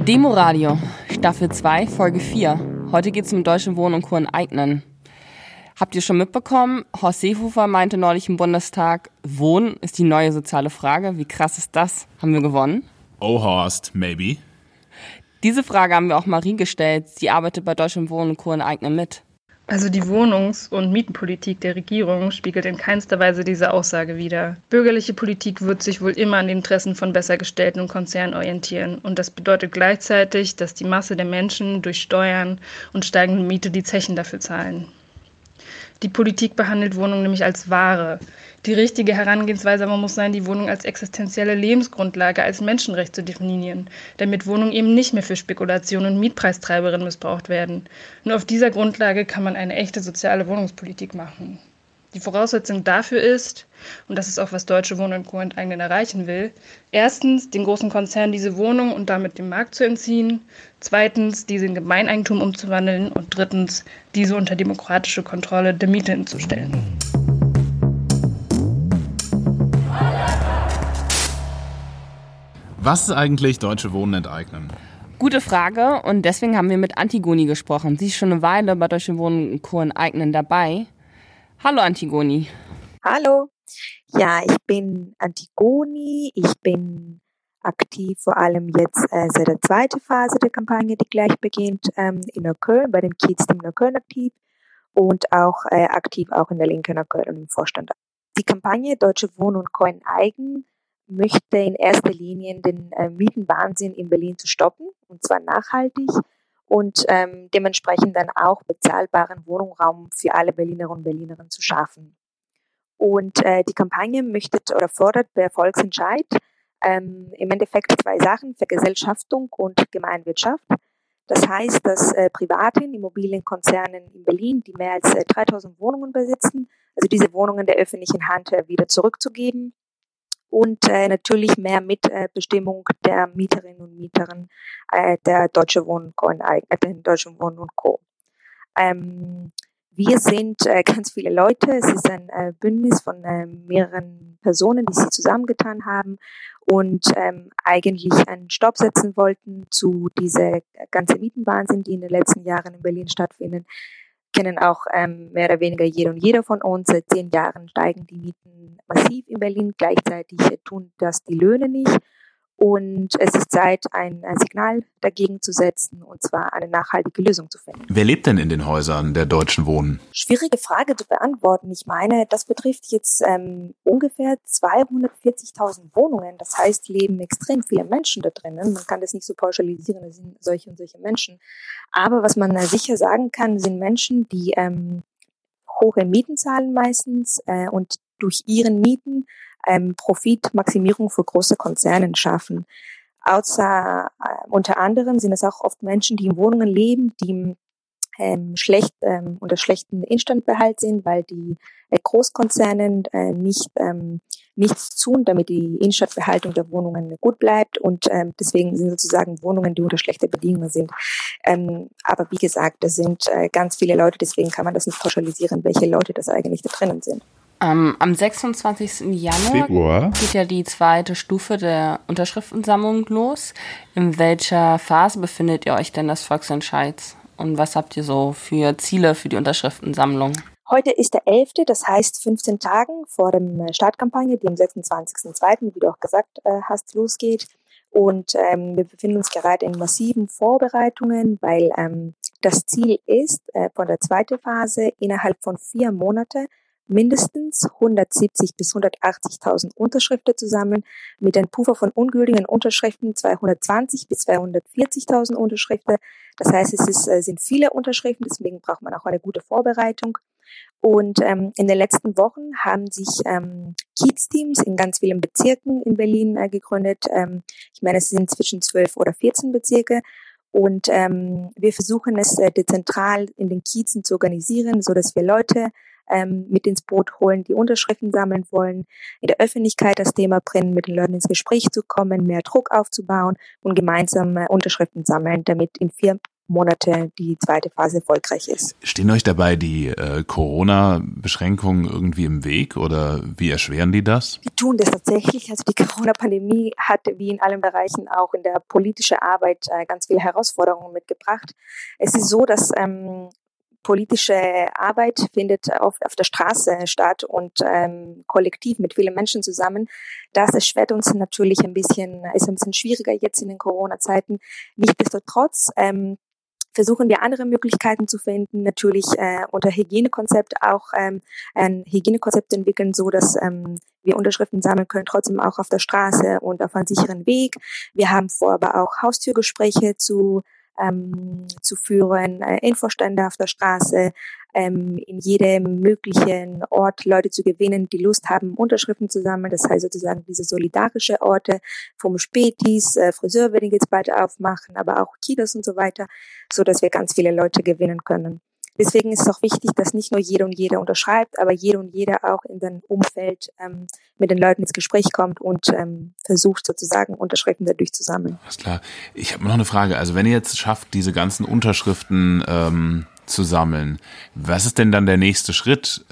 Demoradio, Staffel 2, Folge 4. Heute geht es um Deutsche Wohnen & Co Enteignen. Habt ihr schon mitbekommen, Horst Seehofer meinte neulich im Bundestag, Wohnen ist die neue soziale Frage. Wie krass ist das? Haben wir gewonnen? Oh Horst, maybe. Diese Frage haben wir auch Marie gestellt. Sie arbeitet bei Deutsche Wohnen & Co Enteignen mit. Also die Wohnungs- und Mietenpolitik der Regierung spiegelt in keinster Weise diese Aussage wider. Bürgerliche Politik wird sich wohl immer an den Interessen von Bessergestellten und Konzernen orientieren. Und das bedeutet gleichzeitig, dass die Masse der Menschen durch Steuern und steigende Miete die Zechen dafür zahlen. Die Politik behandelt Wohnungen nämlich als Ware. Die richtige Herangehensweise aber muss sein, die Wohnung als existenzielle Lebensgrundlage, als Menschenrecht zu definieren, damit Wohnungen eben nicht mehr für Spekulationen und Mietpreistreiberinnen missbraucht werden. Nur auf dieser Grundlage kann man eine echte soziale Wohnungspolitik machen. Die Voraussetzung dafür ist, und das ist auch, was Deutsche Wohnen & Co. Enteignen erreichen will, erstens, den großen Konzernen diese Wohnung und damit dem Markt zu entziehen, zweitens, diese in Gemeineigentum umzuwandeln und drittens, diese unter demokratische Kontrolle der Mieten zu stellen. Was ist eigentlich Deutsche Wohnen enteignen? Gute Frage, und deswegen haben wir mit Antigoni gesprochen. Sie ist schon eine Weile bei Deutsche Wohnen & Co. Enteignen dabei. Hallo Antigoni. Hallo. Ja, ich bin Antigoni. Ich bin aktiv vor allem jetzt seit der zweiten Phase der Kampagne, die gleich beginnt, in Neukölln, bei dem Kids-Team Neukölln aktiv und auch aktiv auch in der Linke Neukölln und im Vorstand. Die Kampagne Deutsche Wohnen & Co Enteignen möchte in erster Linie den Mietenwahnsinn in Berlin zu stoppen, und zwar nachhaltig. Und dementsprechend dann auch bezahlbaren Wohnraum für alle Berlinerinnen und Berliner zu schaffen. Und die Kampagne möchte oder fordert per Volksentscheid im Endeffekt zwei Sachen, Vergesellschaftung und Gemeinwirtschaft. Das heißt, dass privaten Immobilienkonzernen in Berlin, die mehr als 3.000 Wohnungen besitzen, also diese Wohnungen der öffentlichen Hand wieder zurückzugeben und natürlich mehr Mitbestimmung der Mieterinnen und Mieter der Deutsche Wohnen & Co. Wir sind ganz viele Leute, es ist ein Bündnis von mehreren Personen, die sich zusammengetan haben und eigentlich einen Stopp setzen wollten zu dieser ganzen Mietenwahnsinn, die in den letzten Jahren in Berlin stattfinden. Kennen auch mehr oder weniger jede und jeder von uns. Seit 10 Jahren steigen die Mieten massiv in Berlin. Gleichzeitig tun das die Löhne nicht. Und es ist Zeit, ein Signal dagegen zu setzen, und zwar eine nachhaltige Lösung zu finden. Wer lebt denn in den Häusern der Deutschen Wohnen? Schwierige Frage zu beantworten. Ich meine, das betrifft jetzt ungefähr 240.000 Wohnungen. Das heißt, leben extrem viele Menschen da drinnen. Man kann das nicht so pauschalisieren, es sind solche und solche Menschen. Aber was man sicher sagen kann, sind Menschen, die hohe Mieten zahlen meistens und durch ihren Mieten Profitmaximierung für große Konzerne schaffen. Unter anderem sind es auch oft Menschen, die in Wohnungen leben, die unter schlechtem Instandbehalt sind, weil die Großkonzerne nichts tun, damit die Instandbehaltung der Wohnungen gut bleibt, und deswegen sind sozusagen Wohnungen, die unter schlechter Bedingungen sind. Aber wie gesagt, das sind ganz viele Leute, deswegen kann man das nicht pauschalisieren, welche Leute das eigentlich da drinnen sind. Am 26. Februar geht ja die zweite Stufe der Unterschriftensammlung los. In welcher Phase befindet ihr euch denn des Volksentscheids? Und was habt ihr so für Ziele für die Unterschriftensammlung? Heute ist der 11., das heißt 15 Tagen vor der Startkampagne, die am 26.02., wie du auch gesagt hast, losgeht. Und wir befinden uns gerade in massiven Vorbereitungen, weil das Ziel ist, von der zweiten Phase innerhalb von 4 Monaten mindestens 170.000 bis 180.000 Unterschriften zu sammeln, mit einem Puffer von ungültigen Unterschriften 220.000 bis 240.000 Unterschriften. Das heißt, es sind viele Unterschriften, deswegen braucht man auch eine gute Vorbereitung. Und in den letzten Wochen haben sich Kids-Teams in ganz vielen Bezirken in Berlin gegründet. Ich meine, es sind zwischen 12 oder 14 Bezirke. Und wir versuchen es dezentral in den Kiezen zu organisieren, so dass wir Leute mit ins Boot holen, die Unterschriften sammeln wollen, in der Öffentlichkeit das Thema bringen, mit den Leuten ins Gespräch zu kommen, mehr Druck aufzubauen und gemeinsam Unterschriften sammeln, damit in 4 Monate die zweite Phase erfolgreich ist. Stehen euch dabei die Corona-Beschränkungen irgendwie im Weg oder wie erschweren die das? Die tun das tatsächlich. Also die Corona-Pandemie hat wie in allen Bereichen auch in der politischen Arbeit ganz viele Herausforderungen mitgebracht. Es ist so, dass politische Arbeit findet oft auf der Straße statt und kollektiv mit vielen Menschen zusammen. Das erschwert uns natürlich ein bisschen, ist ein bisschen schwieriger jetzt in den Corona-Zeiten. Nichtsdestotrotz versuchen wir andere Möglichkeiten zu finden, natürlich unter Hygienekonzept auch ein Hygienekonzept entwickeln, so dass wir Unterschriften sammeln können, trotzdem auch auf der Straße und auf einem sicheren Weg. Wir haben vor, aber auch Haustürgespräche zu führen, Infostände auf der Straße, in jedem möglichen Ort Leute zu gewinnen, die Lust haben, Unterschriften zu sammeln. Das heißt sozusagen diese solidarische Orte vom Spätis, Friseur werden jetzt bald aufmachen, aber auch Kitas und so weiter, so dass wir ganz viele Leute gewinnen können. Deswegen ist es auch wichtig, dass nicht nur jede und jeder unterschreibt, aber jede und jeder auch in seinem Umfeld mit den Leuten ins Gespräch kommt und versucht sozusagen Unterschriften dadurch zu sammeln. Alles klar. Ich habe noch eine Frage. Also wenn ihr jetzt schafft, diese ganzen Unterschriften zu sammeln, was ist denn dann der nächste Schritt?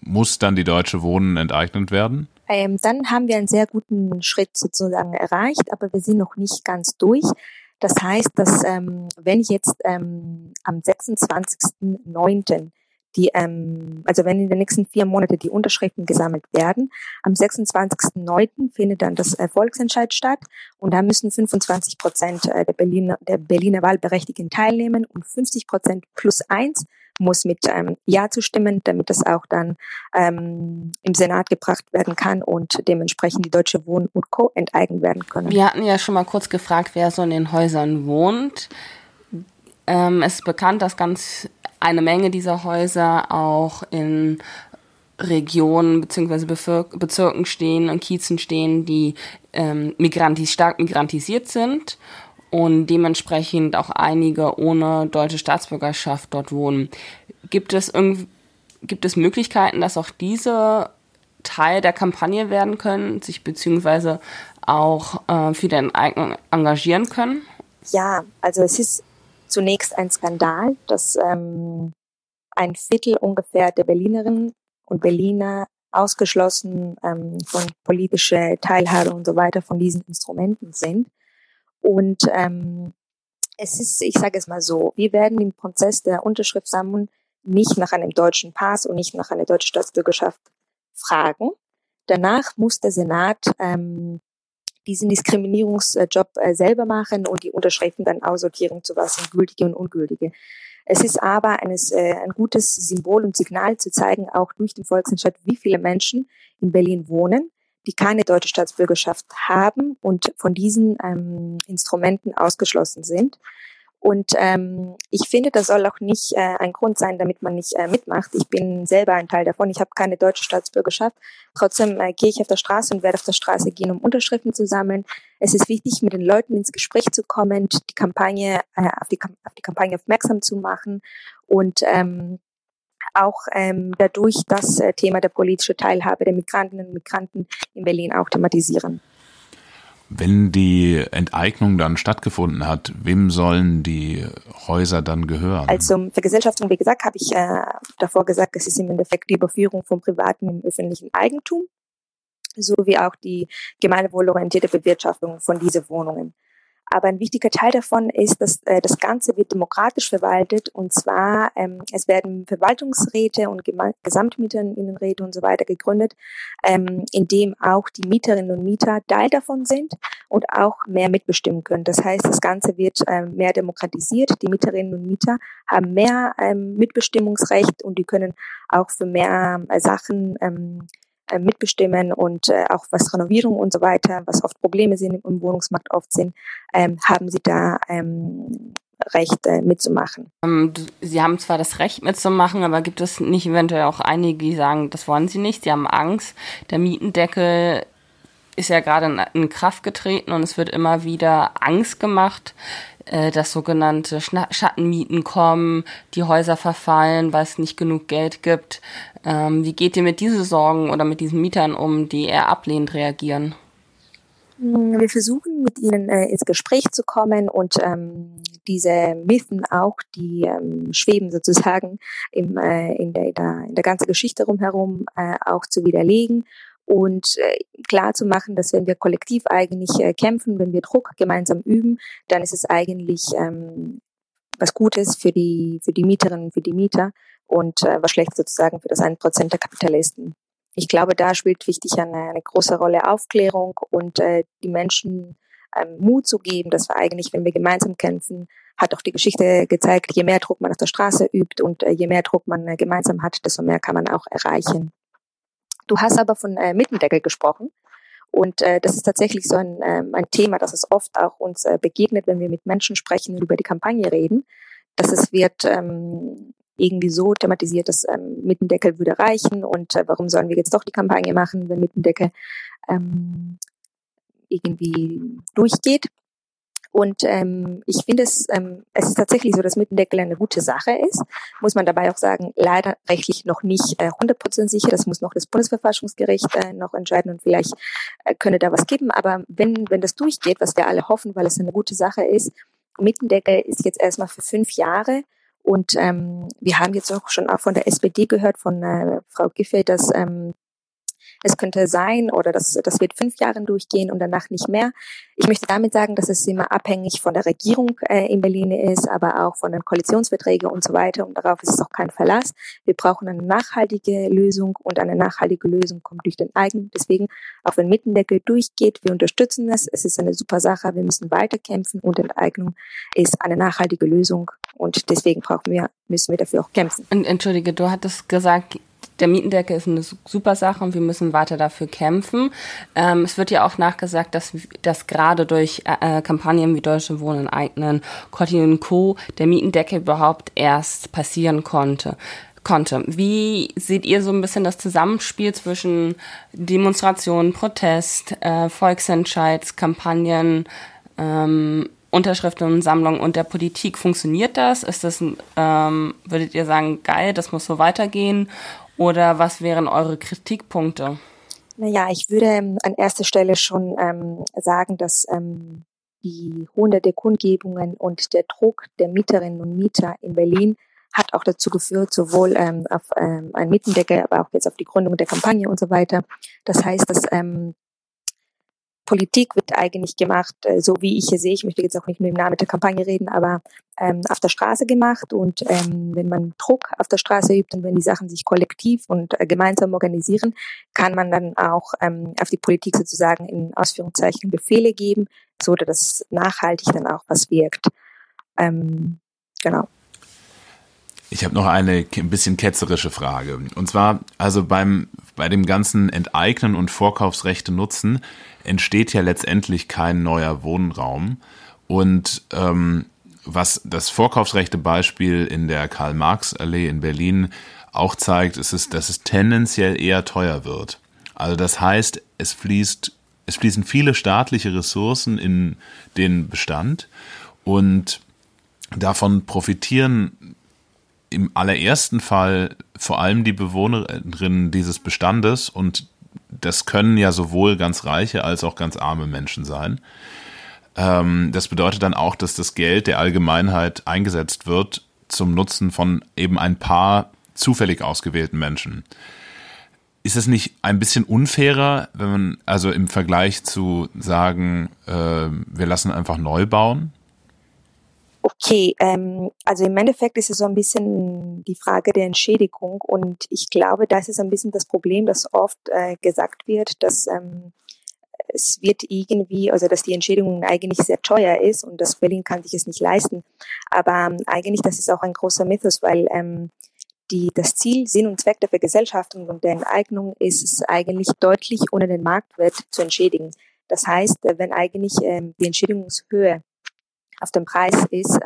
Muss dann die Deutsche Wohnen enteignet werden? Dann haben wir einen sehr guten Schritt sozusagen erreicht, aber wir sind noch nicht ganz durch. Das heißt, dass wenn jetzt am 26.09. Also wenn in den nächsten 4 Monaten die Unterschriften gesammelt werden, am 26.09. findet dann das Volksentscheid statt und da müssen 25% der Berliner Wahlberechtigten teilnehmen und 50% +1 muss mit Ja zu stimmen, damit das auch dann im Senat gebracht werden kann und dementsprechend die Deutsche Wohnen und Co. enteignet werden können. Wir hatten ja schon mal kurz gefragt, wer so in den Häusern wohnt. Es ist bekannt, dass eine Menge dieser Häuser auch in Regionen bzw. Bezirken stehen und Kiezen stehen, die stark migrantisiert sind und dementsprechend auch einige ohne deutsche Staatsbürgerschaft dort wohnen. Gibt es Möglichkeiten, dass auch diese Teil der Kampagne werden können, sich bzw. auch für die Enteignung engagieren können? Ja, also es ist zunächst ein Skandal, dass ein Viertel ungefähr der Berlinerinnen und Berliner ausgeschlossen von politischer Teilhabe und so weiter von diesen Instrumenten sind. Und es ist, ich sage es mal so, wir werden den Prozess der Unterschriftsammlung nicht nach einem deutschen Pass und nicht nach einer deutschen Staatsbürgerschaft fragen. Danach muss der Senat diesen Diskriminierungsjob selber machen und die Unterschriften dann aussortieren zu lassen, gültige und ungültige. Es ist aber ein gutes Symbol und Signal zu zeigen, auch durch den Volksentscheid, wie viele Menschen in Berlin wohnen, die keine deutsche Staatsbürgerschaft haben und von diesen Instrumenten ausgeschlossen sind. Und ich finde, das soll auch nicht ein Grund sein, damit man nicht mitmacht. Ich bin selber ein Teil davon. Ich habe keine deutsche Staatsbürgerschaft. Trotzdem gehe ich auf der Straße und werde auf der Straße gehen, um Unterschriften zu sammeln. Es ist wichtig, mit den Leuten ins Gespräch zu kommen, die Kampagne auf die Kampagne aufmerksam zu machen und auch dadurch das Thema der politischen Teilhabe der Migrantinnen und Migranten in Berlin auch thematisieren. Wenn die Enteignung dann stattgefunden hat, wem sollen die Häuser dann gehören? Also Vergesellschaftung, wie gesagt, habe ich davor gesagt, es ist im Endeffekt die Überführung vom privaten im öffentlichen Eigentum, sowie auch die gemeinwohlorientierte Bewirtschaftung von diesen Wohnungen. Aber ein wichtiger Teil davon ist, dass das Ganze wird demokratisch verwaltet und zwar es werden Verwaltungsräte und Gesamtmieterinnenräte und so weiter gegründet, in dem auch die Mieterinnen und Mieter Teil davon sind und auch mehr mitbestimmen können. Das heißt, das Ganze wird mehr demokratisiert. Die Mieterinnen und Mieter haben mehr Mitbestimmungsrecht und die können auch für mehr Sachen mitbestimmen und auch was Renovierung und so weiter, was oft Probleme sind im Wohnungsmarkt oft sind, haben sie da Recht mitzumachen. Sie haben zwar das Recht mitzumachen, aber gibt es nicht eventuell auch einige, die sagen, das wollen sie nicht, sie haben Angst, der Mietendeckel ist ja gerade in Kraft getreten und es wird immer wieder Angst gemacht, dass sogenannte Schattenmieten kommen, die Häuser verfallen, weil es nicht genug Geld gibt. Wie geht ihr mit diesen Sorgen oder mit diesen Mietern um, die eher ablehnend reagieren? Wir versuchen, mit ihnen ins Gespräch zu kommen und diese Mythen auch, die schweben sozusagen in der ganzen Geschichte rumherum, auch zu widerlegen und klar zu machen, dass wenn wir kollektiv eigentlich kämpfen, wenn wir Druck gemeinsam üben, dann ist es eigentlich was Gutes für die Mieterinnen und für die Mieter und was schlecht sozusagen für das 1% der Kapitalisten. Ich glaube, da spielt wichtig eine große Rolle Aufklärung und die Menschen Mut zu geben, dass wir eigentlich, wenn wir gemeinsam kämpfen, hat auch die Geschichte gezeigt, je mehr Druck man auf der Straße übt und je mehr Druck man gemeinsam hat, desto mehr kann man auch erreichen. Du hast aber von Mietendeckel gesprochen und das ist tatsächlich so ein Thema, das es oft auch uns begegnet, wenn wir mit Menschen sprechen, über die Kampagne reden, dass es wird irgendwie so thematisiert, dass Mietendeckel würde reichen und warum sollen wir jetzt doch die Kampagne machen, wenn Mietendeckel irgendwie durchgeht. Und ich finde, es ist tatsächlich so, dass Mietendeckel eine gute Sache ist. Muss man dabei auch sagen, leider rechtlich noch nicht 100% sicher. Das muss noch das Bundesverfassungsgericht noch entscheiden und vielleicht könne da was geben. Aber wenn das durchgeht, was wir alle hoffen, weil es eine gute Sache ist, Mietendeckel ist jetzt erstmal für 5 Jahre. Und wir haben jetzt auch schon auch von der SPD gehört, von Frau Giffey, dass es könnte sein oder das wird 5 Jahren durchgehen und danach nicht mehr. Ich möchte damit sagen, dass es immer abhängig von der Regierung in Berlin ist, aber auch von den Koalitionsverträgen und so weiter. Und darauf ist es auch kein Verlass. Wir brauchen eine nachhaltige Lösung und eine nachhaltige Lösung kommt durch den eigenen. Deswegen, auch wenn Mietendeckel durchgeht, wir unterstützen es. Es ist eine super Sache. Wir müssen weiterkämpfen und Enteignung ist eine nachhaltige Lösung. Und deswegen müssen wir dafür auch kämpfen. Und entschuldige, du hattest gesagt, der Mietendeckel ist eine super Sache und wir müssen weiter dafür kämpfen. Es wird ja auch nachgesagt, dass gerade durch Kampagnen wie Deutsche Wohnen Enteignen, Kids-Team Co. der Mietendeckel überhaupt erst passieren konnte. Wie seht ihr so ein bisschen das Zusammenspiel zwischen Demonstrationen, Protest, Volksentscheidskampagnen, Unterschriften und Sammlungen und der Politik? Funktioniert das? Ist das, würdet ihr sagen, geil, das muss so weitergehen? Oder was wären eure Kritikpunkte? Naja, ich würde an erster Stelle schon sagen, dass die hunderte Kundgebungen und der Druck der Mieterinnen und Mieter in Berlin hat auch dazu geführt, sowohl auf einen Mietendeckel, aber auch jetzt auf die Gründung der Kampagne und so weiter. Das heißt, dass Politik wird eigentlich gemacht, so wie ich hier sehe, ich möchte jetzt auch nicht nur im Namen der Kampagne reden, aber auf der Straße gemacht und wenn man Druck auf der Straße übt und wenn die Sachen sich kollektiv und gemeinsam organisieren, kann man dann auch auf die Politik sozusagen in Ausführungszeichen Befehle geben, so dass nachhaltig dann auch was wirkt. Genau. Ich habe noch eine ein bisschen ketzerische Frage. Und zwar, also bei dem ganzen Enteignen und Vorkaufsrechte nutzen, entsteht ja letztendlich kein neuer Wohnraum. Und was das Vorkaufsrechte-Beispiel in der Karl-Marx-Allee in Berlin auch zeigt, ist, dass es tendenziell eher teuer wird. Also das heißt, es fließen viele staatliche Ressourcen in den Bestand und davon profitieren im allerersten Fall vor allem die Bewohnerinnen dieses Bestandes und das können ja sowohl ganz reiche als auch ganz arme Menschen sein. Das bedeutet dann auch, dass das Geld der Allgemeinheit eingesetzt wird zum Nutzen von eben ein paar zufällig ausgewählten Menschen. Ist es nicht ein bisschen unfairer, wenn man also im Vergleich zu sagen, wir lassen einfach neu bauen? Okay, also im Endeffekt ist es so ein bisschen die Frage der Entschädigung und ich glaube, das ist ein bisschen das Problem, das oft gesagt wird, dass es wird irgendwie, also dass die Entschädigung eigentlich sehr teuer ist und dass Berlin kann sich es nicht leisten. Aber eigentlich, das ist auch ein großer Mythos, weil das Ziel, Sinn und Zweck der Vergesellschaftung und der Enteignung ist es eigentlich deutlich ohne den Marktwert zu entschädigen. Das heißt, wenn eigentlich die Entschädigungshöhe auf dem Preis ist,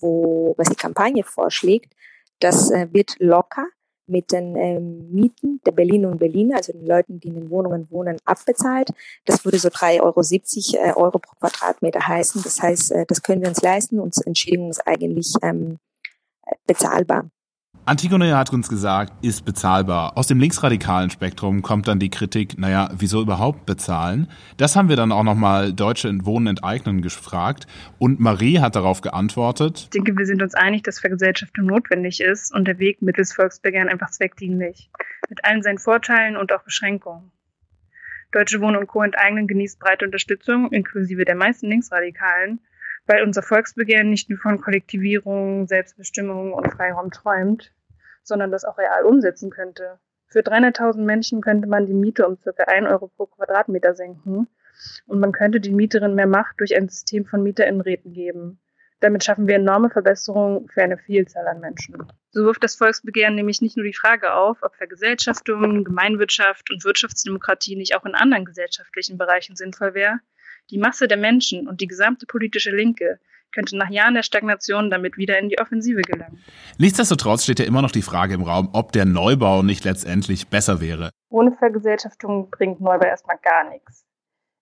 was die Kampagne vorschlägt, das wird locker mit den Mieten der Berliner und Berliner, also den Leuten, die in den Wohnungen wohnen, abbezahlt. Das würde so 3,70 € pro Quadratmeter heißen. Das heißt, das können wir uns leisten und die Entschädigung ist eigentlich bezahlbar. Antigoni hat uns gesagt, ist bezahlbar. Aus dem linksradikalen Spektrum kommt dann die Kritik, naja, wieso überhaupt bezahlen? Das haben wir dann auch nochmal Deutsche Wohnen Enteignen gefragt und Marie hat darauf geantwortet. Ich denke, wir sind uns einig, dass Vergesellschaftung notwendig ist und der Weg mittels Volksbegehren einfach zweckdienlich. Mit allen seinen Vorteilen und auch Beschränkungen. Deutsche Wohnen & Co. Enteignen genießt breite Unterstützung, inklusive der meisten Linksradikalen, weil unser Volksbegehren nicht nur von Kollektivierung, Selbstbestimmung und Freiraum träumt, sondern das auch real umsetzen könnte. Für 300.000 Menschen könnte man die Miete um ca. 1 € pro Quadratmeter senken und man könnte den Mieterinnen mehr Macht durch ein System von MieterInnenräten geben. Damit schaffen wir enorme Verbesserungen für eine Vielzahl an Menschen. So wirft das Volksbegehren nämlich nicht nur die Frage auf, ob Vergesellschaftung, Gemeinwirtschaft und Wirtschaftsdemokratie nicht auch in anderen gesellschaftlichen Bereichen sinnvoll wäre. Die Masse der Menschen und die gesamte politische Linke könnte nach Jahren der Stagnation damit wieder in die Offensive gelangen. Nichtsdestotrotz steht ja immer noch die Frage im Raum, ob der Neubau nicht letztendlich besser wäre. Ohne Vergesellschaftung bringt Neubau erstmal gar nichts.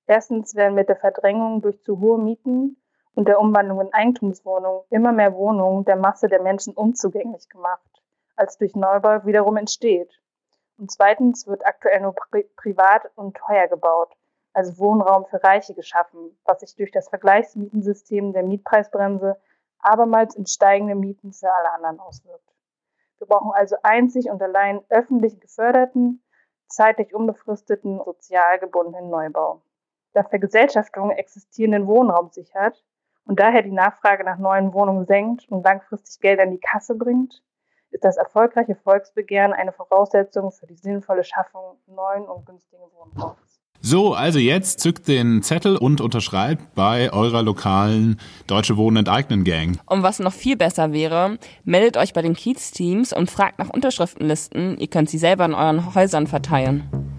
Erstens werden mit der Verdrängung durch zu hohe Mieten und der Umwandlung in Eigentumswohnungen immer mehr Wohnungen der Masse der Menschen unzugänglich gemacht, als durch Neubau wiederum entsteht. Und zweitens wird aktuell nur privat und teuer gebaut. Also Wohnraum für Reiche geschaffen, was sich durch das Vergleichsmietensystem der Mietpreisbremse abermals in steigende Mieten für alle anderen auswirkt. Wir brauchen also einzig und allein öffentlich geförderten, zeitlich unbefristeten, sozial gebundenen Neubau, der Vergesellschaftung existierenden Wohnraum sichert und daher die Nachfrage nach neuen Wohnungen senkt und langfristig Geld an die Kasse bringt, ist das erfolgreiche Volksbegehren eine Voraussetzung für die sinnvolle Schaffung neuen und günstigen Wohnraums. So, also jetzt zückt den Zettel und unterschreibt bei eurer lokalen Deutsche Wohnen Enteignen Gang. Und was noch viel besser wäre, meldet euch bei den Kiez-Teams und fragt nach Unterschriftenlisten. Ihr könnt sie selber in euren Häusern verteilen.